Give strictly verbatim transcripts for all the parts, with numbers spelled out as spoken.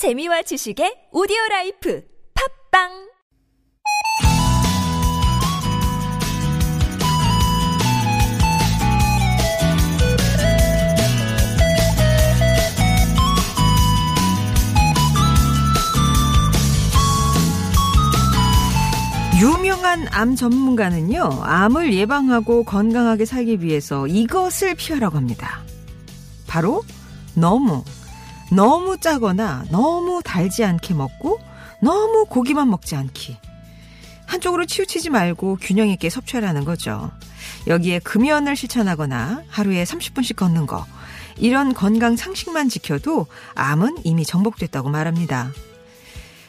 재미와 지식의 오디오라이프 팟빵 유명한 암 전문가는요, 암을 예방하고 건강하게 살기 위해서 이것을 피하라고 합니다. 바로 너무, 너무 짜거나 너무 달지 않게 먹고 너무 고기만 먹지 않기. 한쪽으로 치우치지 말고 균형 있게 섭취하라는 거죠. 여기에 금연을 실천하거나 하루에 삼십 분씩 걷는 거, 이런 건강 상식만 지켜도 암은 이미 정복됐다고 말합니다.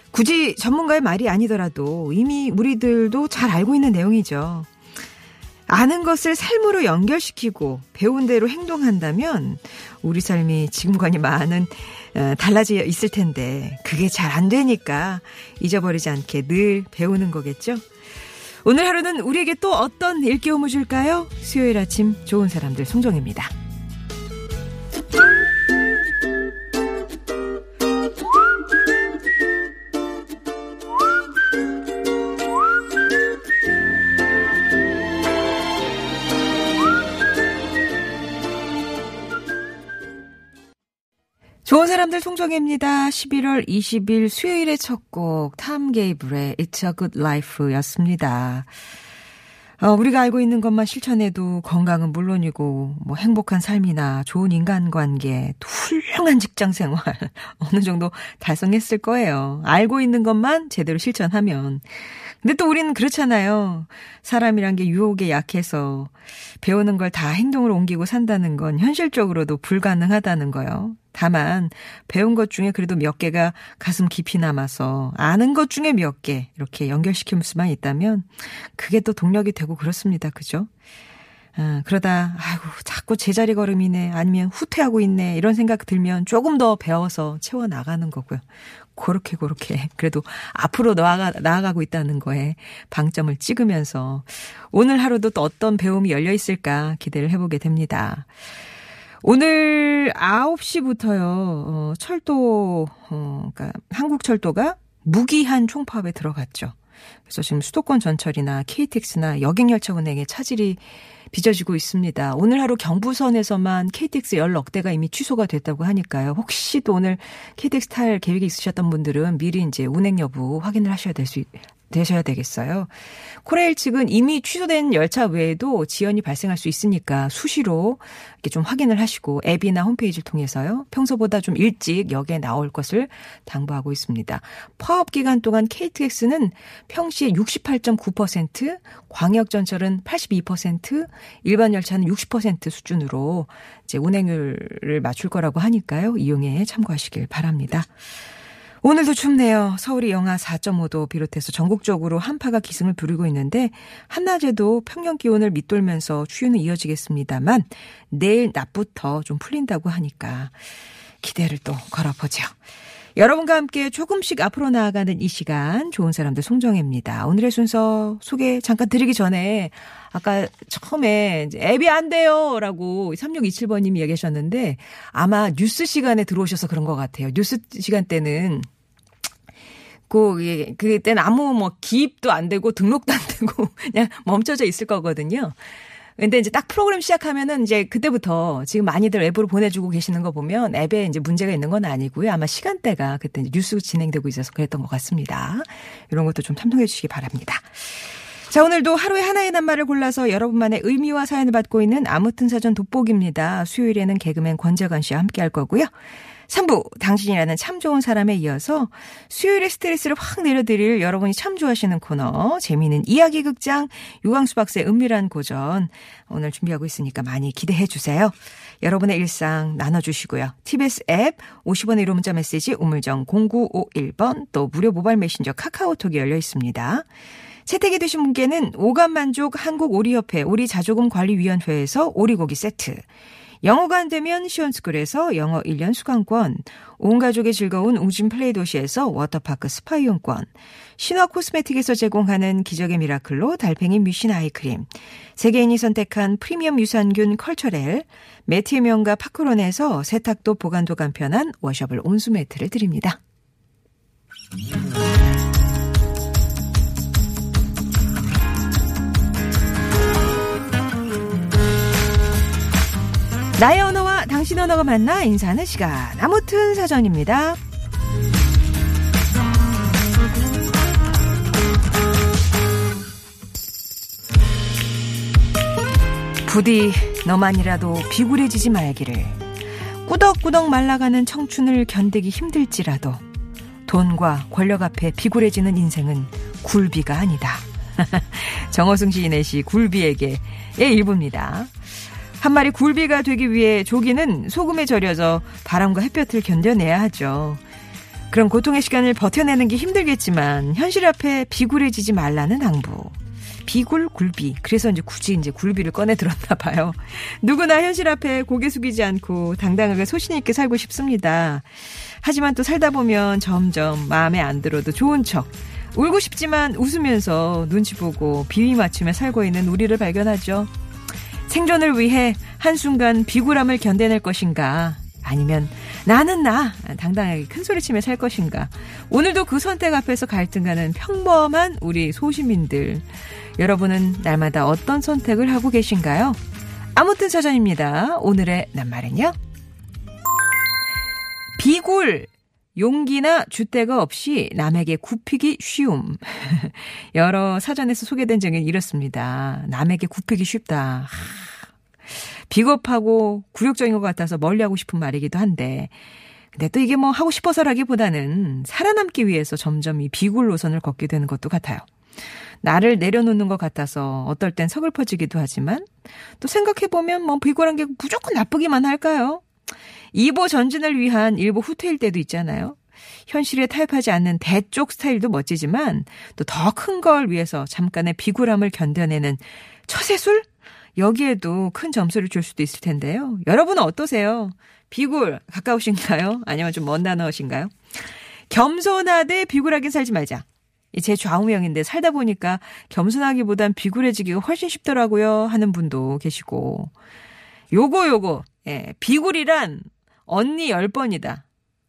굳이 전문가의 말이 아니더라도 이미 우리들도 잘 알고 있는 내용이죠. 아는 것을 삶으로 연결시키고 배운 대로 행동한다면 우리 삶이 지금과는 많은 달라져 있을 텐데, 그게 잘 안 되니까 잊어버리지 않게 늘 배우는 거겠죠. 오늘 하루는 우리에게 또 어떤 일깨움을 줄까요? 수요일 아침 좋은 사람들 송정혜입니다. 좋은 사람들 송정혜입니다. 십일월 이십일 수요일의 첫 곡 탐 게이블의 It's a Good Life였습니다. 어, 우리가 알고 있는 것만 실천해도 건강은 물론이고 뭐 행복한 삶이나 좋은 인간관계, 또 훌륭한 직장생활 어느 정도 달성했을 거예요. 알고 있는 것만 제대로 실천하면. 근데 또 우리는 그렇잖아요. 사람이란 게 유혹에 약해서 배우는 걸 다 행동으로 옮기고 산다는 건 현실적으로도 불가능하다는 거예요. 다만 배운 것 중에 그래도 몇 개가 가슴 깊이 남아서 아는 것 중에 몇 개 이렇게 연결시킬 수만 있다면 그게 또 동력이 되고 그렇습니다. 그죠? 아, 그러다 아이고 자꾸 제자리 걸음이네, 아니면 후퇴하고 있네, 이런 생각 들면 조금 더 배워서 채워나가는 거고요. 그렇게 그렇게 그래도 앞으로 나아가, 나아가고 있다는 거에 방점을 찍으면서 오늘 하루도 또 어떤 배움이 열려 있을까 기대를 해보게 됩니다. 오늘 아홉 시부터요, 어, 철도, 어, 그러니까 한국철도가 무기한 총파업에 들어갔죠. 그래서 지금 수도권 전철이나 케이티엑스나 여객열차 운행에 차질이 빚어지고 있습니다. 오늘 하루 경부선에서만 케이티엑스 십여 대가 이미 취소가 됐다고 하니까요. 혹시 또 오늘 케이티엑스 탈 계획이 있으셨던 분들은 미리 이제 운행 여부 확인을 하셔야 될 수, 되셔야 되겠어요. 코레일 측은 이미 취소된 열차 외에도 지연이 발생할 수 있으니까 수시로 이렇게 좀 확인을 하시고 앱이나 홈페이지를 통해서요, 평소보다 좀 일찍 역에 나올 것을 당부하고 있습니다. 파업 기간 동안 케이티엑스는 평시의 육십팔 점 구 퍼센트, 광역전철은 팔십이 퍼센트, 일반 열차는 육십 퍼센트 수준으로 이제 운행률을 맞출 거라고 하니까요. 이용에 참고하시길 바랍니다. 오늘도 춥네요. 서울이 영하 사 점 오 도 비롯해서 전국적으로 한파가 기승을 부리고 있는데 한낮에도 평년 기온을 밑돌면서 추위는 이어지겠습니다만 내일 낮부터 좀 풀린다고 하니까 기대를 또 걸어보죠. 여러분과 함께 조금씩 앞으로 나아가는 이 시간, 좋은 사람들 송정혜입니다. 오늘의 순서 소개 잠깐 드리기 전에 아까 처음에 앱이 안 돼요 라고 삼육이칠 번님이 얘기하셨는데 아마 뉴스 시간에 들어오셔서 그런 것 같아요. 뉴스 시간 때는 그, 그땐 아무 뭐 기입도 안 되고 등록도 안 되고 그냥 멈춰져 있을 거거든요. 근데 이제 딱 프로그램 시작하면은 이제 그때부터 지금 많이들 앱으로 보내주고 계시는 거 보면 앱에 이제 문제가 있는 건 아니고요. 아마 시간대가 그때 이제 뉴스 진행되고 있어서 그랬던 것 같습니다. 이런 것도 좀 참석해 주시기 바랍니다. 자, 오늘도 하루에 하나의 낱말을 골라서 여러분만의 의미와 사연을 받고 있는 아무튼 사전 돋보기입니다. 수요일에는 개그맨 권재관 씨와 함께 할 거고요. 삼 부 당신이라는 참 좋은 사람에 이어서 수요일에 스트레스를 확 내려드릴 여러분이 참 좋아하시는 코너 재미있는 이야기 극장, 유광수 박사의 은밀한 고전 오늘 준비하고 있으니까 많이 기대해 주세요. 여러분의 일상 나눠주시고요. 티비에스 앱 오십 원의 유료 문자 메시지 우물정 공구오일 번, 또 무료 모바일 메신저 카카오톡이 열려 있습니다. 채택이 되신 분께는 오감만족 한국오리협회 오리자조금관리위원회에서 오리고기 세트, 영어가 안 되면 시원스쿨에서 영어 일 년 수강권, 온 가족이 즐거운 웅진 플레이 도시에서 워터파크 스파 이용권, 신화 코스메틱에서 제공하는 기적의 미라클로 달팽이 뮤신 아이크림, 세계인이 선택한 프리미엄 유산균 컬처렐, 매트의 명가 파크론에서 세탁도 보관도 간편한 워셔블 온수매트를 드립니다. 나의 언어와 당신 언어가 만나 인사하는 시간, 아무튼 사전입니다. 부디 너만이라도 비굴해지지 말기를. 꾸덕꾸덕 말라가는 청춘을 견디기 힘들지라도 돈과 권력 앞에 비굴해지는 인생은 굴비가 아니다. 정어승 시인의 시 굴비에게의 일부입니다. 한 마리 굴비가 되기 위해 조기는 소금에 절여져 바람과 햇볕을 견뎌내야 하죠. 그런 고통의 시간을 버텨내는 게 힘들겠지만 현실 앞에 비굴해지지 말라는 당부. 비굴 굴비. 그래서 이제 굳이 이제 굴비를 꺼내 들었나 봐요. 누구나 현실 앞에 고개 숙이지 않고 당당하게 소신 있게 살고 싶습니다. 하지만 또 살다 보면 점점 마음에 안 들어도 좋은 척. 울고 싶지만 웃으면서 눈치 보고 비위 맞추며 살고 있는 우리를 발견하죠. 생존을 위해 한순간 비굴함을 견뎌낼 것인가? 아니면 나는 나 당당하게 큰소리치며 살 것인가? 오늘도 그 선택 앞에서 갈등하는 평범한 우리 소시민들, 여러분은 날마다 어떤 선택을 하고 계신가요? 아무튼 사전입니다. 오늘의 낱말은요, 비굴. 용기나 주대가 없이 남에게 굽히기 쉬움. 여러 사전에서 소개된 적은 이렇습니다. 남에게 굽히기 쉽다. 비겁하고 굴욕적인 것 같아서 멀리하고 싶은 말이기도 한데, 근데 또 이게 뭐 하고 싶어서라기보다는 살아남기 위해서 점점 이 비굴 노선을 걷게 되는 것도 같아요. 나를 내려놓는 것 같아서 어떨 땐 서글퍼지기도 하지만, 또 생각해보면 뭐 비굴한 게 무조건 나쁘기만 할까요? 이보 전진을 위한 일보 후퇴일 때도 있잖아요. 현실에 타협하지 않는 대쪽 스타일도 멋지지만 또 더 큰 걸 위해서 잠깐의 비굴함을 견뎌내는 처세술? 여기에도 큰 점수를 줄 수도 있을 텐데요. 여러분은 어떠세요? 비굴 가까우신가요? 아니면 좀 먼 단어신가요? 겸손하되 비굴하게 살지 말자. 제 좌우명인데 살다 보니까 겸손하기보단 비굴해지기가 훨씬 쉽더라고요 하는 분도 계시고, 요거 요거 예, 비굴이란 언니 열 번이다.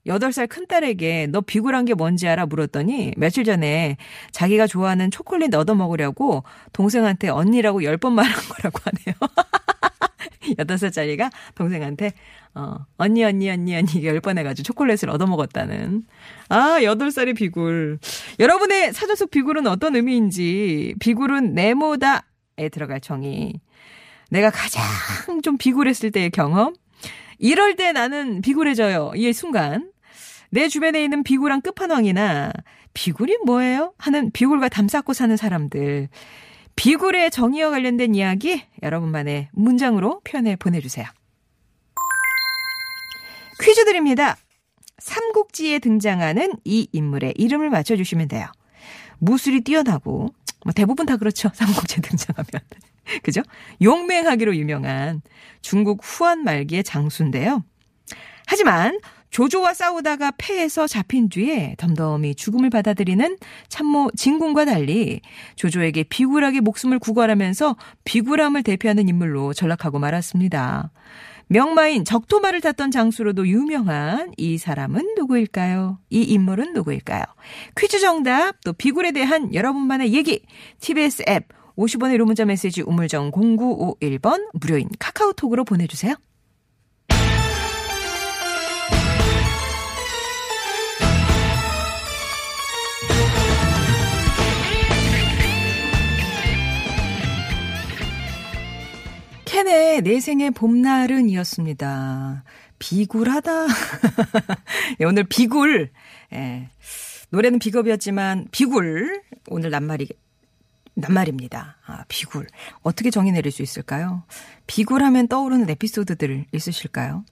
여덟 살 큰딸에게 너 비굴한 게 뭔지 알아 물었더니 며칠 전에 자기가 좋아하는 초콜릿 얻어 먹으려고 동생한테 언니라고 열 번 말한 거라고 하네요. 여덟 살짜리가 동생한테 어, 언니 언니 언니 언니 열 번 해가지고 초콜릿을 얻어 먹었다는. 아, 여덟 살의 비굴. 여러분의 사전 속 비굴은 어떤 의미인지, 비굴은 네모다에 들어갈 정의, 내가 가장 좀 비굴했을 때의 경험, 이럴 때 나는 비굴해져요. 이 순간. 내 주변에 있는 비굴한 끝판왕이나 비굴이 뭐예요? 하는 비굴과 담쌓고 사는 사람들. 비굴의 정의와 관련된 이야기 여러분만의 문장으로 표현해 보내주세요. 퀴즈 드립니다. 삼국지에 등장하는 이 인물의 이름을 맞춰주시면 돼요. 무술이 뛰어나고 뭐 대부분 다 그렇죠. 삼국지에 등장하면. 그죠? 용맹하기로 유명한 중국 후한 말기의 장수인데요. 하지만 조조와 싸우다가 패해서 잡힌 뒤에 덤덤히 죽음을 받아들이는 참모 진군과 달리 조조에게 비굴하게 목숨을 구걸하면서 비굴함을 대표하는 인물로 전락하고 말았습니다. 명마인 적토마를 탔던 장수로도 유명한 이 사람은 누구일까요? 이 인물은 누구일까요? 퀴즈 정답, 또 비굴에 대한 여러분만의 얘기, 티비에스 앱 오십 원의 로문자 메시지 우물정 공구오일 번, 무료인 카카오톡으로 보내주세요. 캔의 내 생의 봄날은 이었습니다. 비굴하다. 오늘 비굴. 예. 노래는 비겁이었지만 비굴. 오늘 낱말이 낱말입니다. 아, 비굴. 어떻게 정의 내릴 수 있을까요? 비굴하면 떠오르는 에피소드들 있으실까요?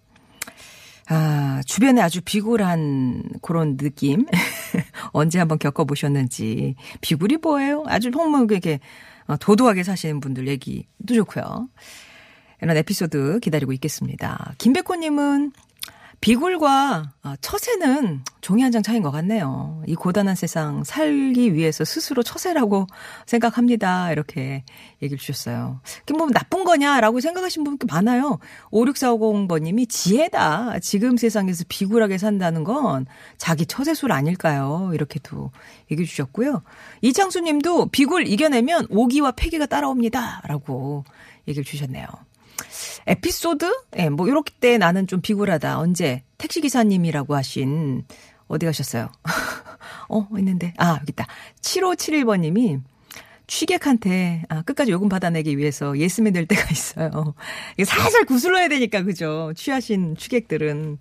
아, 주변에 아주 비굴한 그런 느낌. 언제 한번 겪어보셨는지. 비굴이 뭐예요? 아주 정말 이렇게 도도하게 사시는 분들 얘기도 좋고요. 이런 에피소드 기다리고 있겠습니다. 김백호님은 비굴과 처세는 종이 한 장 차이인 것 같네요. 이 고단한 세상 살기 위해서 스스로 처세라고 생각합니다. 이렇게 얘기를 주셨어요. 이게 뭐 나쁜 거냐라고 생각하시는 분도 많아요. 오육사오공번님이 지혜다. 지금 세상에서 비굴하게 산다는 건 자기 처세술 아닐까요? 이렇게도 얘기해 주셨고요. 이창수님도 비굴 이겨내면 오기와 패기가 따라옵니다. 라고 얘기를 주셨네요. 에피소드? 예, 네, 뭐, 요렇게 때 나는 좀 비굴하다. 언제? 택시기사님이라고 하신, 어디 가셨어요? 어, 있는데. 아, 여기 있다. 칠오칠일번님이 취객한테, 아, 끝까지 요금 받아내기 위해서 예스맨 될 때가 있어요. 이게 살살 구슬러야 되니까, 그죠? 취하신 취객들은.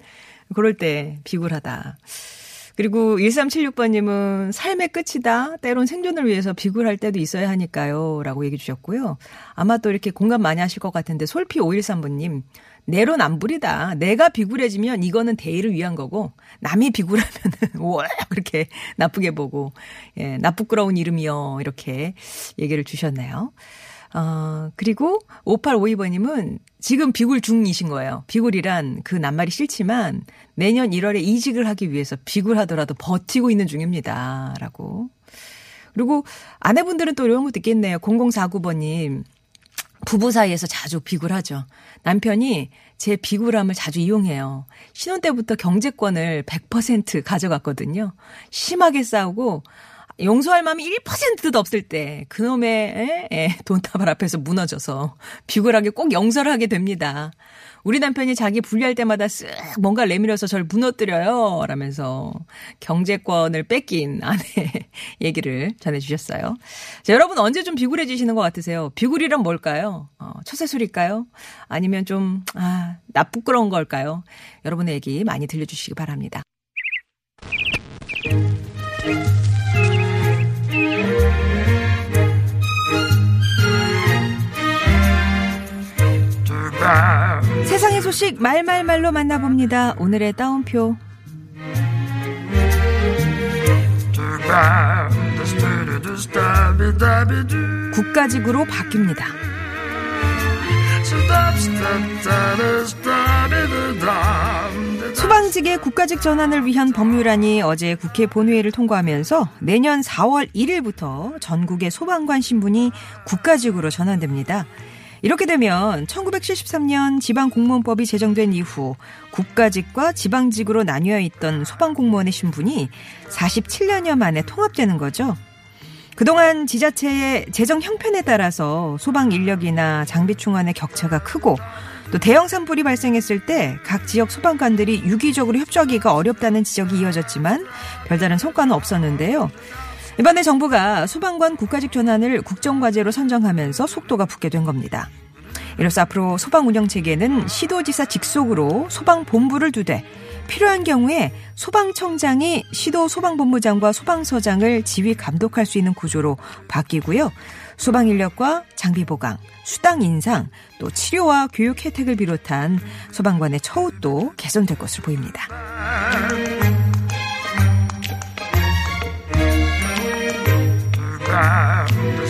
그럴 때 비굴하다. 그리고 일삼칠육번님은 삶의 끝이다. 때론 생존을 위해서 비굴할 때도 있어야 하니까요. 라고 얘기 주셨고요. 아마 또 이렇게 공감 많이 하실 것 같은데 솔피오일삼번님. 내로남불이다. 내가 비굴해지면 이거는 대의를 위한 거고 남이 비굴하면 와 그렇게 나쁘게 보고 예, 나쁘끄러운 이름이요. 이렇게 얘기를 주셨네요. 어, 그리고 오팔오이번님은 지금 비굴 중이신 거예요. 비굴이란 그 낱말이 싫지만 내년 일월에 이직을 하기 위해서 비굴하더라도 버티고 있는 중입니다. 라고. 그리고 아내분들은 또 이런 것도 있겠네요. 공공사구번님. 부부 사이에서 자주 비굴하죠. 남편이 제 비굴함을 자주 이용해요. 신혼 때부터 경제권을 백 퍼센트 가져갔거든요. 심하게 싸우고 용서할 마음이 일 퍼센트도 없을 때 그놈의 돈다발 앞에서 무너져서 비굴하게 꼭 용서를 하게 됩니다. 우리 남편이 자기 분리할 때마다 쓱 뭔가 내밀어서 저를 무너뜨려요. 라면서 경제권을 뺏긴 아내 얘기를 전해주셨어요. 자, 여러분 언제 좀 비굴해지시는 것 같으세요? 비굴이란 뭘까요? 어, 처세술일까요? 아니면 좀 아, 나쁘끄러운 걸까요? 여러분의 얘기 많이 들려주시기 바랍니다. 세상의 소식 말말말로 만나봅니다. 오늘의 따옴표. 국가직으로 바뀝니다. 수방직의 국가직 전환을 위한 법률안이 어제 국회 본회의를 통과하면서 내년 사월 일일부터 전국의 소방관 신분이 국가직으로 전환됩니다. 이렇게 되면 천구백칠십삼년 지방공무원법이 제정된 이후 국가직과 지방직으로 나뉘어 있던 소방공무원의 신분이 사십칠년여 만에 통합되는 거죠. 그동안 지자체의 재정 형편에 따라서 소방 인력이나 장비 충원의 격차가 크고 또 대형 산불이 발생했을 때 각 지역 소방관들이 유기적으로 협조하기가 어렵다는 지적이 이어졌지만 별다른 성과는 없었는데요. 이번에 정부가 소방관 국가직 전환을 국정과제로 선정하면서 속도가 붙게 된 겁니다. 이로써 앞으로 소방운영체계는 시도지사 직속으로 소방본부를 두되 필요한 경우에 소방청장이 시도소방본부장과 소방서장을 지휘감독할 수 있는 구조로 바뀌고요. 소방인력과 장비보강, 수당 인상, 또 치료와 교육 혜택을 비롯한 소방관의 처우도 개선될 것으로 보입니다.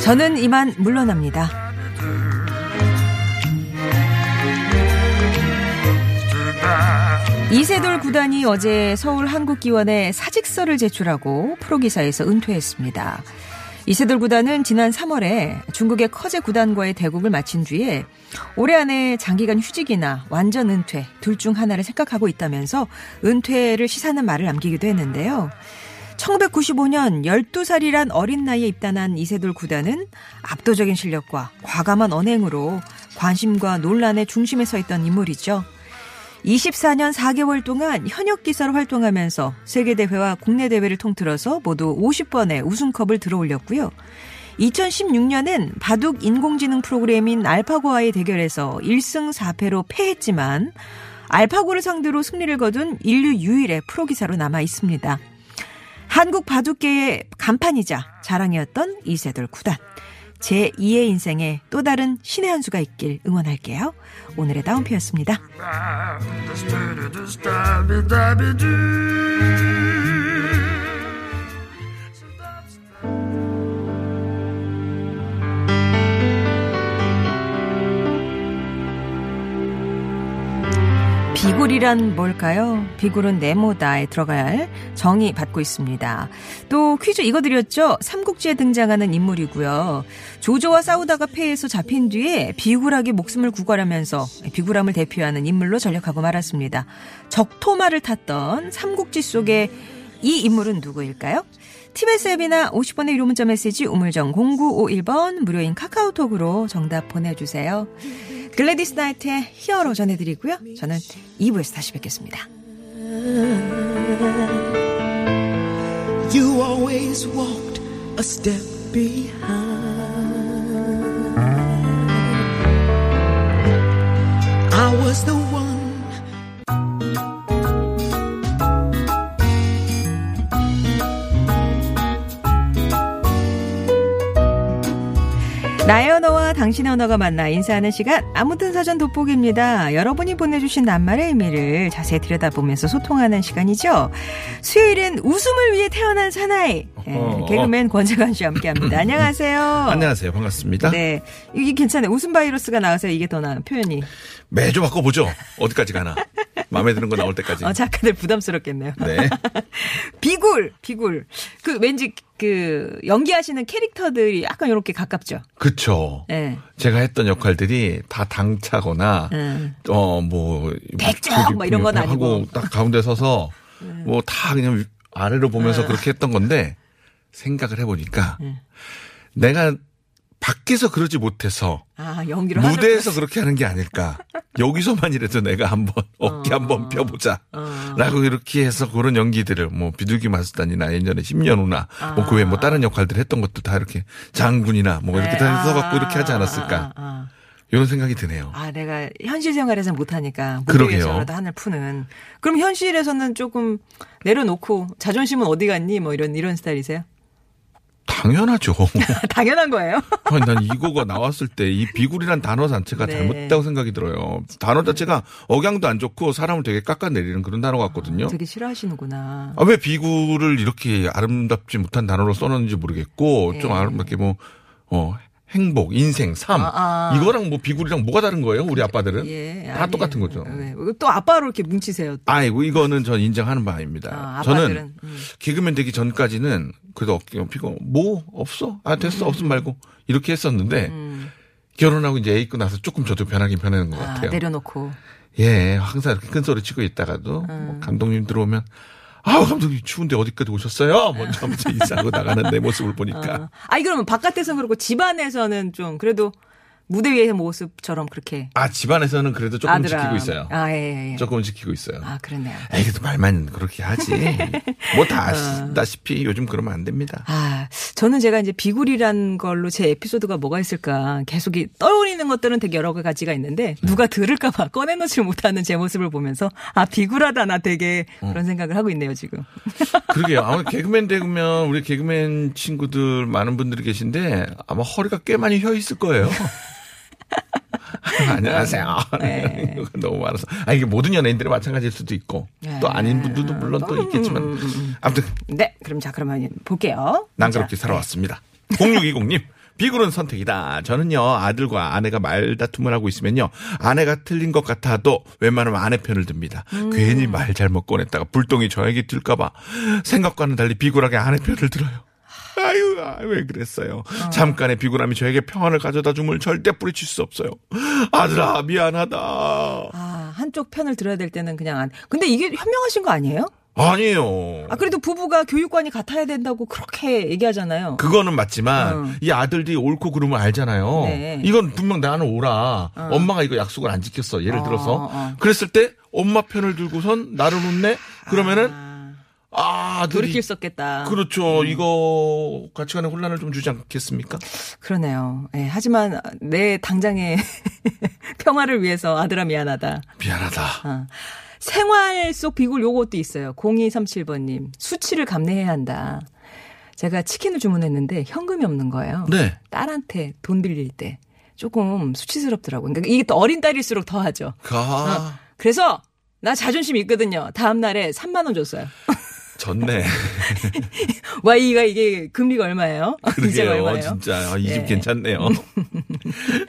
저는 이만 물러납니다. 이세돌 구단이 어제 서울 한국기원에 사직서를 제출하고 프로기사에서 은퇴했습니다. 이세돌 구단은 지난 삼월에 중국의 커제 구단과의 대국을 마친 뒤에 올해 안에 장기간 휴직이나 완전 은퇴 둘 중 하나를 생각하고 있다면서 은퇴를 시사하는 말을 남기기도 했는데요. 천구백구십오년 열두살이란 어린 나이에 입단한 이세돌 구단은 압도적인 실력과 과감한 언행으로 관심과 논란의 중심에 서 있던 인물이죠. 이십사년 사개월 동안 현역 기사로 활동하면서 세계대회와 국내 대회를 통틀어서 모두 오십번의 우승컵을 들어올렸고요. 이천십육년엔 바둑 인공지능 프로그램인 알파고와의 대결에서 일승 사패로 패했지만 알파고를 상대로 승리를 거둔 인류 유일의 프로기사로 남아 있습니다. 한국 바둑계의 간판이자 자랑이었던 이세돌 구단. 제이의 인생에 또 다른 신의 한 수가 있길 응원할게요. 오늘의 따옴표였습니다. 비굴 비굴이란 뭘까요? 비굴은 네모다에 들어가야 할 정의 받고 있습니다. 또 퀴즈 이거 드렸죠? 삼국지에 등장하는 인물이고요. 조조와 싸우다가 패해서 잡힌 뒤에 비굴하게 목숨을 구걸하면서 비굴함을 대표하는 인물로 전역하고 말았습니다. 적토마를 탔던 삼국지 속의 이 인물은 누구일까요? 티비에스 앱이나 오십 번의 유료 문자 메시지 우물정 공구오일 번 무료인 카카오톡으로 정답 보내주세요. 글래디스 나이트의 히어로 전해드리고요. 저는 이 부에서 다시 뵙겠습니다. You always walked a step behind. I was the one. 나의 언어와 당신의 언어가 만나 인사하는 시간 아무튼 사전 돋보기입니다. 여러분이 보내주신 낱말의 의미를 자세히 들여다보면서 소통하는 시간이죠. 수요일엔 웃음을 위해 태어난 사나이 네, 개그맨 권재관 씨와 함께합니다. 안녕하세요. 안녕하세요. 반갑습니다. 네, 이게 괜찮아요. 웃음 바이러스가 나와서 이게 더 나은 표현이. 매주 바꿔보죠. 어디까지 가나. 마음에 드는 거 나올 때까지. 어, 작가들 부담스럽겠네요. 네. 비굴, 비굴. 그 왠지 그 연기하시는 캐릭터들이 약간 이렇게 가깝죠. 그렇죠. 네. 제가 했던 역할들이 다 당차거나 네. 어 뭐 백정 뭐 이런 건 아니고 딱 가운데 서서 네. 뭐 다 그냥 아래로 보면서 네. 그렇게 했던 건데 생각을 해보니까 네. 내가 밖에서 그러지 못해서 아, 연기를 무대에서 하셨구나. 그렇게 하는 게 아닐까. 여기서만이라도 내가 한번 어깨 어. 한번 펴보자 어. 라고 이렇게 해서 그런 연기들을 뭐 비둘기 마술단이나 예전에 십년 후나 아. 뭐 그 외에 뭐 다른 역할들 했던 것도 다 이렇게 장군이나 뭐 이렇게 네. 다 써갖고 이렇게 하지 않았을까. 아. 아. 아. 이런 생각이 드네요. 아, 내가 현실 생활에서 못하니까 무대에서라도 한을 푸는. 그럼 현실에서는 조금 내려놓고 자존심은 어디 갔니 뭐 이런 이런 스타일이세요? 당연하죠. 당연한 거예요? 아니, 난 이거가 나왔을 때 이 비굴이란 단어 자체가 네. 잘못됐다고 생각이 들어요. 단어 자체가 억양도 안 좋고 사람을 되게 깎아내리는 그런 단어 같거든요. 아, 되게 싫어하시는구나. 아, 왜 비굴을 이렇게 아름답지 못한 단어로 써놨는지 모르겠고 네. 좀 아름답게 뭐 어, 행복, 인생, 삶 아, 아. 이거랑 뭐 비굴이랑 뭐가 다른 거예요? 우리 아빠들은? 예, 다 아니에요. 똑같은 거죠. 네. 또 아빠로 이렇게 뭉치세요. 또. 아이고 이거는 전 인정하는 바입니다. 아, 저는 음. 개그맨 되기 전까지는 그래도 어깨 피고 뭐 없어? 아 됐어 음. 없음 말고 이렇게 했었는데 음. 결혼하고 이제 애 있고 나서 조금 저도 변하긴 변하는 것 아, 같아요. 내려놓고. 예, 항상 이렇게 큰 소리 치고 있다가도 음. 뭐 감독님 들어오면 아우 감독님 추운데 어디까지 오셨어요? 먼저 먼저 인사하고 나가는 내 모습을 보니까. 아니 그러면 바깥에서는 그렇고 집안에서는 좀 그래도 무대 위에서 모습처럼 그렇게. 아 집안에서는 그래도 조금 아들아. 지키고 있어요. 아 예, 예. 조금 지키고 있어요. 아 그렇네요. 에이 그래도 말만 그렇게 하지. 뭐 다 아시다시피 요즘 그러면 안 됩니다. 아 저는 제가 이제 비굴이란 걸로 제 에피소드가 뭐가 있을까 계속 이 떠오르는 것들은 되게 여러 가지가 있는데 누가 들을까 봐 꺼내놓지 못하는 제 모습을 보면서 아 비굴하다 나 되게 어. 그런 생각을 하고 있네요 지금. 그러게요. 아마 개그맨 되면 우리 개그맨 친구들 많은 분들이 계신데 아마 허리가 꽤 많이 휘어 있을 거예요. 안녕하세요. 네. 너무 많아서. 아, 이게 모든 연예인들이 마찬가지일 수도 있고, 네. 또 아닌 분들도 물론 또 있겠지만. 음. 아무튼. 네, 그럼 자, 그러면 볼게요. 난 그렇게 살아왔습니다. 네. 공육이공님, 비굴은 선택이다. 저는요, 아들과 아내가 말다툼을 하고 있으면요, 아내가 틀린 것 같아도 웬만하면 아내 편을 듭니다. 음. 괜히 말 잘못 꺼냈다가 불똥이 저에게 들까봐 생각과는 달리 비굴하게 아내 편을 들어요. 아유, 아유, 왜 그랬어요. 어. 잠깐의 비굴함이 저에게 평안을 가져다 줌을 절대 뿌리칠 수 없어요. 아들아, 미안하다. 아, 한쪽 편을 들어야 될 때는 그냥 안. 근데 이게 현명하신 거 아니에요? 아니에요. 아, 그래도 부부가 교육관이 같아야 된다고 그렇게 얘기하잖아요. 그거는 맞지만, 어. 이 아들이 옳고 그름을 알잖아요. 네. 이건 분명 나는 옳아. 어. 엄마가 이거 약속을 안 지켰어. 예를 들어서. 어, 어. 그랬을 때, 엄마 편을 들고선 나를 혼내? 그러면은, 아. 아, 돌이킬 수 없겠다. 그렇죠. 음. 이거 가치관의 혼란을 좀 주지 않겠습니까? 그러네요. 예, 하지만 내 당장의 평화를 위해서 아들아 미안하다. 미안하다. 어. 생활 속 비굴 요것도 있어요. 공이삼칠 번님. 수치를 감내해야 한다. 제가 치킨을 주문했는데 현금이 없는 거예요. 네. 딸한테 돈 빌릴 때 조금 수치스럽더라고요. 그러니까 이게 또 어린 딸일수록 더 하죠. 아. 어. 그래서 나 자존심이 있거든요. 다음 날에 삼만 원 줬어요. 졌네. 와이가 이게 금리가 얼마예요? 그러게요. 이제 얼마예요? 진짜 이 집 예. 괜찮네요.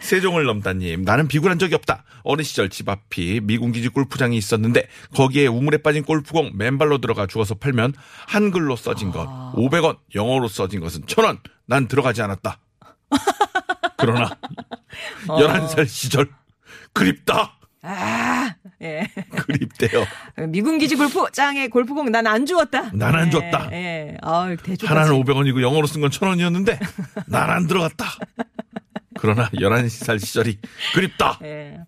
세종을 넘다님, 나는 비굴한 적이 없다. 어느 시절 집 앞이 미군기지 골프장이 있었는데 거기에 우물에 빠진 골프공 맨발로 들어가 죽어서 팔면 한글로 써진 것 아... 오백 원, 영어로 써진 것은 천 원. 난 들어가지 않았다. 그러나 어... 열한 살 시절 그립다. 아, 예. 그립대요. 미군기지 골프장에 골프공 난 안 주웠다. 난 안 주웠다. 예. 예. 아우, 하나는 오백 원이고 영어로 쓴 건 천 원이었는데 난 안 들어갔다. 그러나 열한 살 시절이 그립다. 예.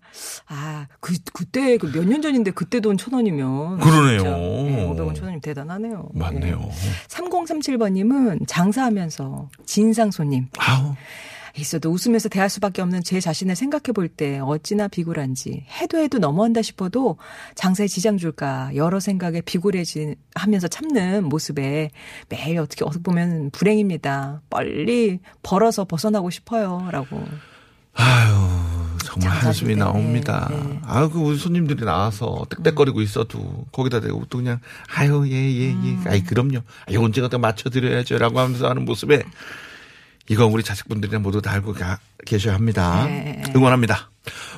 아, 그, 그때 그 몇 년 전인데 그때 돈 천 원이면. 그러네요. 예, 오백 원 천 원이면 대단하네요. 맞네요. 예. 삼공삼칠 번님은 장사하면서 진상 손님. 아우. 있어도 웃으면서 대할 수밖에 없는 제 자신을 생각해 볼 때 어찌나 비굴한지 해도 해도 넘어간다 싶어도 장사에 지장 줄까 여러 생각에 비굴해지면서 참는 모습에 매일 어떻게 어떻게 보면 불행입니다. 빨리 벌어서 벗어나고 싶어요. 라고. 아유, 정말 한숨이 나옵니다. 네, 네. 아유, 그 우리 손님들이 나와서 떽떽거리고 있어도 거기다 대고 또 그냥 아유, 예, 예, 예. 음. 아이, 그럼요. 아유, 언제가 맞춰드려야죠. 라고 하면서 하는 모습에 이건 우리 자식분들이랑 모두 다 알고 가, 계셔야 합니다. 네. 응원합니다.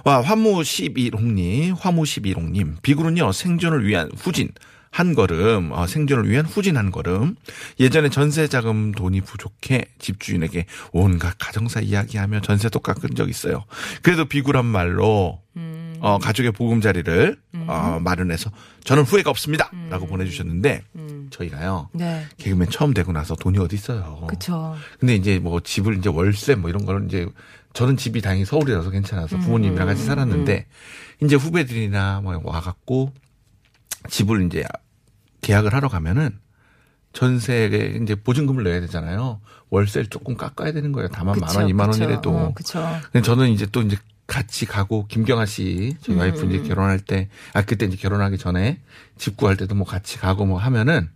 와, 화무 십일홍님, 화무 십일홍님. 비굴은요, 생존을 위한 후진. 한 걸음, 어, 생존을 위한 후진 한 걸음. 예전에 전세 자금 돈이 부족해 집주인에게 온갖 가정사 이야기하며 전세도 깎은 적 있어요. 그래도 비굴한 말로, 음. 어, 가족의 보금자리를, 음. 어, 마련해서 저는 후회가 없습니다. 음. 라고 보내주셨는데, 음. 저희가요. 네. 개그맨 처음 되고 나서 돈이 어디 있어요. 그쵸. 근데 이제 뭐 집을 이제 월세 뭐 이런 거는 이제 저는 집이 다행히 서울이라서 괜찮아서 부모님이랑 같이 살았는데, 음. 이제 후배들이나 뭐 와갖고 집을 이제 계약을 하러 가면은 전세에 이제 보증금을 내야 되잖아요. 월세를 조금 깎아야 되는 거예요. 다만 그쵸, 만 원, 이만 원이라도. 어, 근데 저는 이제 또 이제 같이 가고 김경아 씨, 저희 음, 와이프 이제 결혼할 때, 아 그때 이제 결혼하기 전에 집 구할 때도 뭐 같이 가고 뭐 하면은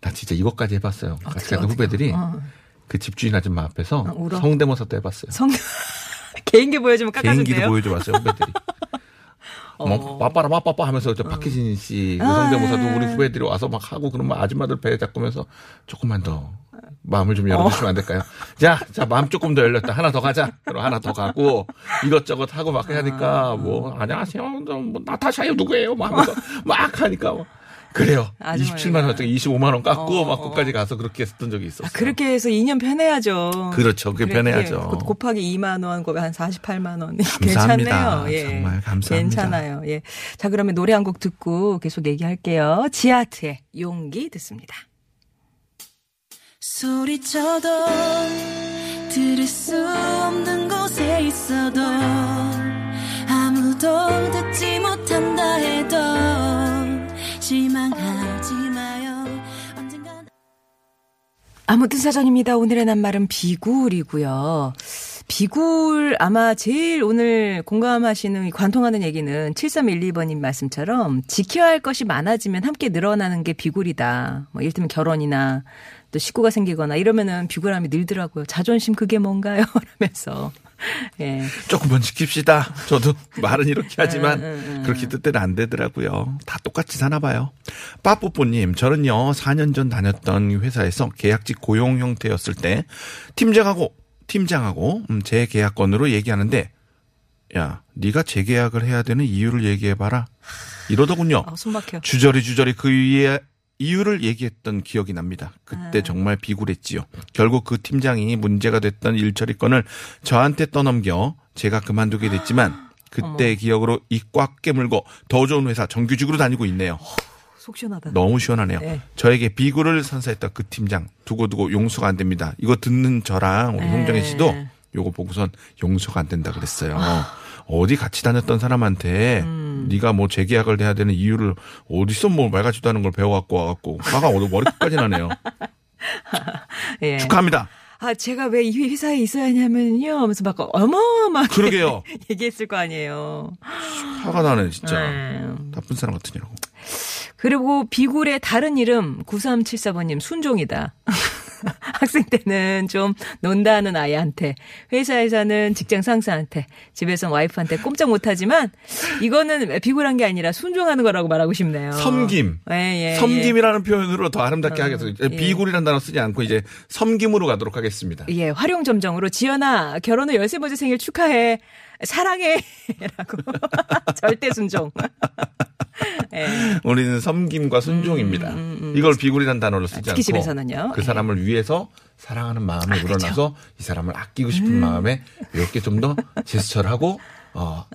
나 진짜 이것까지 해봤어요. 아, 같이 가는 후배들이 어. 그 집주인 아줌마 앞에서 아, 성대모사도 해봤어요. 성... 개인기 보여주면 깎아준대요. 개인기도 보여줘봤어요 후배들이. 뭐 빠빠라 빠빠빠 하면서 저 박희진 씨 그 성대모사도 아~ 우리 후배들이 와서 막 하고 그러면 아줌마들 배 잡고면서 조금만 더 마음을 좀 열어주시면 안 될까요? 자, 자 마음 조금 더 열렸다. 하나 더 가자. 그럼 하나 더 가고 이것저것 하고 막 하니까 뭐 안녕하세요. 뭐 나타샤요 누구예요? 막 하면서 막 하니까 뭐. 그래요. 이십칠만 원, 이십오만 원 깎고 어, 막 거기까지 가서 그렇게 했던 적이 있었어요. 아, 그렇게 해서 이 년 편해야죠. 그렇죠. 그게 편해야죠. 곱하기 이만 원, 곱하기 한 사십팔만 원. 감사합니다. 괜찮네요. 예. 정말 감사합니다. 괜찮아요. 예. 자, 그러면 노래 한 곡 듣고 계속 얘기할게요. 지하트의 용기 듣습니다. 소리쳐도 들을 수 없는 곳에 있어도 아무도 듣지 못한다 해도 실망하지 마요. 언젠간 아무튼 사전입니다. 오늘의 낱말은 비굴이고요. 비굴 아마 제일 오늘 공감하시는 관통하는 얘기는 칠삼일이 번님 말씀처럼 지켜야 할 것이 많아지면 함께 늘어나는 게 비굴이다. 뭐 이를테면 결혼이나 또 식구가 생기거나 이러면은 비굴함이 늘더라고요. 자존심 그게 뭔가요? 라면서. 예. 조금만 지킵시다. 저도 말은 이렇게 하지만 음, 음, 음. 그렇게 뜻대로 안 되더라고요. 다 똑같이 사나 봐요. 빠뽀뽀님, 저는요 사 년 전 다녔던 회사에서 계약직 고용 형태였을 때 팀장하고 팀장하고 재계약건으로 얘기하는데 야, 네가 재계약을 해야 되는 이유를 얘기해봐라. 이러더군요. 어, 숨 막혀. 주저리 주저리 그 위에 이유를 얘기했던 기억이 납니다. 그때 아. 정말 비굴했지요. 결국 그 팀장이 문제가 됐던 일처리권을 저한테 떠넘겨 제가 그만두게 됐지만 그때의 기억으로 입 꽉 깨물고 더 좋은 회사 정규직으로 다니고 있네요. 속 시원하다. 너무 시원하네요. 네. 저에게 비굴을 선사했던 그 팀장 두고두고 용서가 안 됩니다. 이거 듣는 저랑 우리 홍정혜 씨도 요거 보고선 용서가 안 된다 그랬어요. 아. 어디 같이 다녔던 사람한테 음. 네가 뭐 재계약을 해야 되는 이유를 어디서 뭐 말 같지도 않은 걸 배워갖고 와갖고 화가 머리 끝까지 나네요. 예. 축하합니다. 아 제가 왜 이 회사에 있어야 하냐면요 하면서 막 어마어마하게 그러게요. 얘기했을 거 아니에요. 화가 나네 진짜. 음. 나쁜 사람 같으냐고. 그리고 비굴의 다른 이름 구삼칠사 번님 순종이다. 학생 때는 좀 논다는 아이한테, 회사에서는 직장 상사한테, 집에서는 와이프한테 꼼짝 못하지만 이거는 비굴한 게 아니라 순종하는 거라고 말하고 싶네요. 섬김. 예, 예, 섬김이라는 예. 표현으로 더 아름답게 어, 하겠습니다. 예. 비굴이라는 단어 쓰지 않고 이제 섬김으로 가도록 하겠습니다. 예, 활용점정으로 지연아 결혼 후 열세 번째 생일 축하해. 사랑해. 라고. 절대 순종. 네. 우리는 섬김과 순종입니다. 음, 음, 음. 이걸 비굴이라는 단어로 쓰지 특히 않고 집에서는요. 그 사람을 네. 위해서 사랑하는 마음에 아, 우러나서 그렇죠. 이 사람을 아끼고 싶은 음. 마음에 이렇게 좀 더 제스처를 하고 어,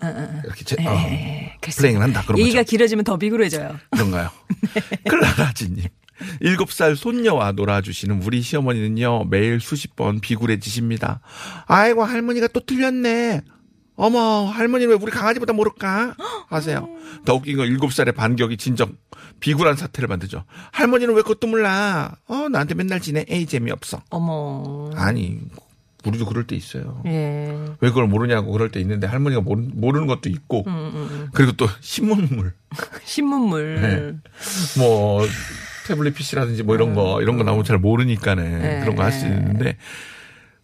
이렇게 제, 어, 플레잉을 한다. 그런 얘기가 길어지면 더 비굴해져요. 그런가요? 네. 클라라지님. 일곱 살 손녀와 놀아주시는 우리 시어머니는요. 매일 수십 번 비굴해지십니다. 아이고 할머니가 또 틀렸네. 어머 할머니는 왜 우리 강아지보다 모를까 하세요. 더 웃긴 건 일곱 살의 반격이 진정 비굴한 사태를 만들죠. 할머니는 왜 그것도 몰라. 어 나한테 맨날 지내. 에이 재미없어. 어머. 아니 우리도 그럴 때 있어요. 예. 왜 그걸 모르냐고 그럴 때 있는데 할머니가 모르, 모르는 것도 있고 음, 음. 그리고 또 신문물. 신문물. 네. 뭐... 태블릿 피씨라든지 뭐 이런 거, 이런 거 나오면 잘 모르니까는 네. 그런 거 할 수 있는데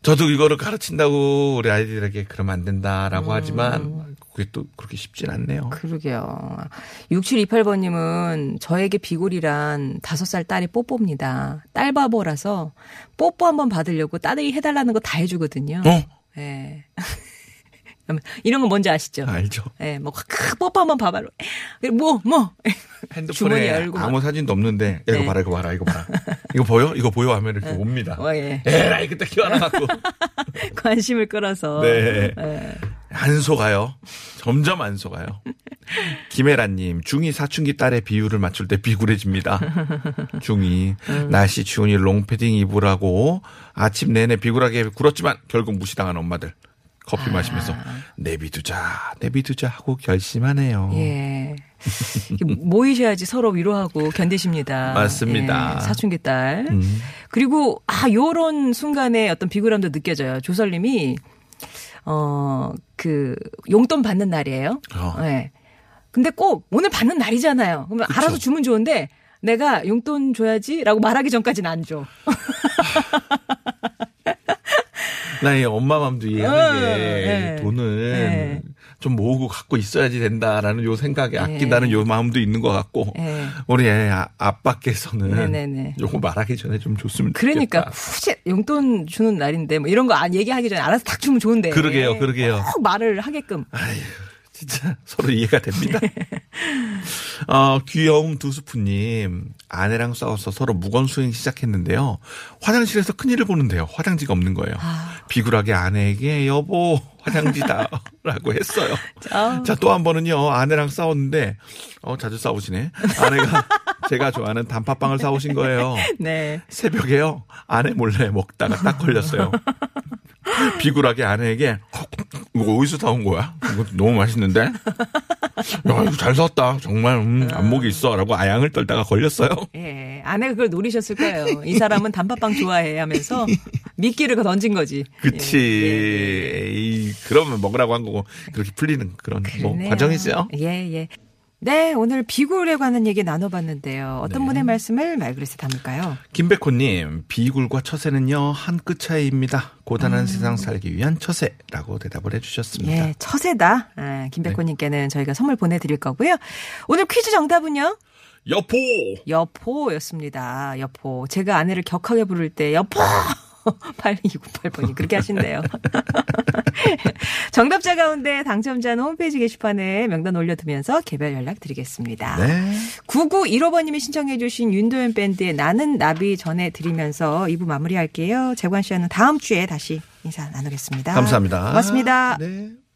저도 이거를 가르친다고 우리 아이들에게 그러면 안 된다라고 음. 하지만 그게 또 그렇게 쉽진 않네요. 그러게요. 육칠이팔 번님은 저에게 비굴이란 다섯 살 딸이 뽀뽀입니다. 딸 바보라서 뽀뽀 한번 받으려고 딸이 해달라는 거 다 해주거든요. 어? 네. 이런 건 뭔지 아시죠? 알죠. 예, 네, 뭐, 크, 뽀뽀 한번 봐봐. 뭐, 뭐. 핸드폰에 열고 아무 사진도 없는데, 야, 이거 네. 봐라, 이거 봐라, 이거 봐라. 이거 보여? 이거 보여? 하면 이렇게 네. 옵니다. 어, 예. 에라이, 그때 키워놔갖고. 관심을 끌어서. 네. 네. 안 속아요. 점점 안 속아요. 김혜라님, 중이 사춘기 딸의 비율을 맞출 때 비굴해집니다. 중이, 음. 날씨 추우니 롱패딩 입으라고 아침 내내 비굴하게 굴었지만 결국 무시당한 엄마들. 커피 마시면서 아. 내비두자, 내비두자 하고 결심하네요. 예. 모이셔야지 서로 위로하고 견디십니다. 맞습니다. 예. 사춘기 딸. 음. 그리고, 아, 요런 순간에 어떤 비굴함도 느껴져요. 조설님이, 어, 그, 용돈 받는 날이에요. 어. 예. 근데 꼭 오늘 받는 날이잖아요. 그러면 그쵸. 알아서 주면 좋은데 내가 용돈 줘야지 라고 말하기 전까지는 안 줘. 나의 엄마 마음도 이해하는 게 네. 돈은 네. 좀 모으고 갖고 있어야지 된다라는 요 생각에 아낀다는 네. 요 마음도 있는 것 같고 네. 우리 아, 아빠께서는 네, 네, 네. 요거 말하기 전에 좀 줬으면 좋겠다. 그러니까 굳이 용돈 주는 날인데 뭐 이런 거 얘기하기 전에 알아서 딱 주면 좋은데. 그러게요. 그러게요. 꼭 말을 하게끔. 아유. 진짜 서로 이해가 됩니다. 어, 귀여움 두 스푼님. 아내랑 싸워서 서로 무건수행 시작했는데요. 화장실에서 큰일을 보는데요. 화장지가 없는 거예요. 아. 비굴하게 아내에게 여보 화장지다 라고 했어요. 아. 자, 또 한 번은요. 아내랑 싸웠는데 어, 자주 싸우시네. 아내가 제가 좋아하는 단팥빵을 사오신 거예요. 네. 새벽에요. 아내 몰래 먹다가 딱 걸렸어요. 비굴하게 아내에게 이거 어디서 사온 거야? 이거 너무 맛있는데? 야 이거 잘 사왔다. 정말 음, 안목이 있어. 라고 아양을 떨다가 걸렸어요. 예, 아내가 그걸 노리셨을 거예요. 이 사람은 단팥빵 좋아해 하면서 미끼를 던진 거지. 그치. 예, 예. 에이, 그러면 먹으라고 한 거고 그렇게 풀리는 그런 뭐 과정이죠. 예예. 예. 네, 오늘 비굴에 관한 얘기 나눠봤는데요. 어떤 네. 분의 말씀을 말그릇에 담을까요? 김백호님, 비굴과 처세는요, 한 끗 차이입니다. 고단한 음. 세상 살기 위한 처세라고 대답을 해주셨습니다. 예, 처세다. 아, 김백호님께는 네. 저희가 선물 보내드릴 거고요. 오늘 퀴즈 정답은요? 여포! 여포였습니다. 여포. 제가 아내를 격하게 부를 때 여포! 팔이구팔 번이 그렇게 하신대요. 정답자 가운데 당첨자는 홈페이지 게시판에 명단 올려두면서 개별 연락드리겠습니다. 네. 구구일오 번님이 신청해 주신 윤도현 밴드의 나는 나비 전해드리면서 이 부 마무리할게요. 재관 씨와는 다음 주에 다시 인사 나누겠습니다. 감사합니다. 고맙습니다. 네.